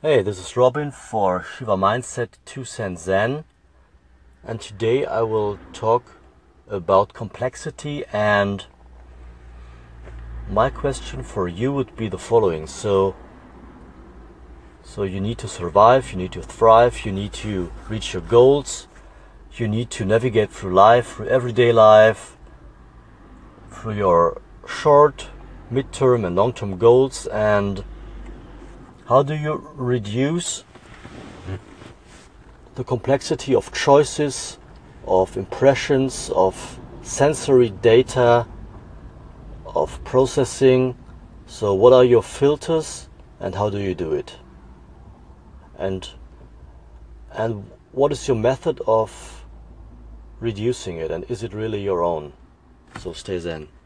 Hey, this is Robin for Shiva Mindset 2 Cent Zen, and today I will talk about complexity, and my question for you would be the following. So you need to survive, you need to thrive, you need to reach your goals, you need to navigate through life, through everyday life, through your short, midterm and long-term goals, and how do you reduce the complexity of choices, of impressions, of sensory data, of processing? So what are your filters and how do you do it? And what is your method of reducing it, and is it really your own? So stay zen.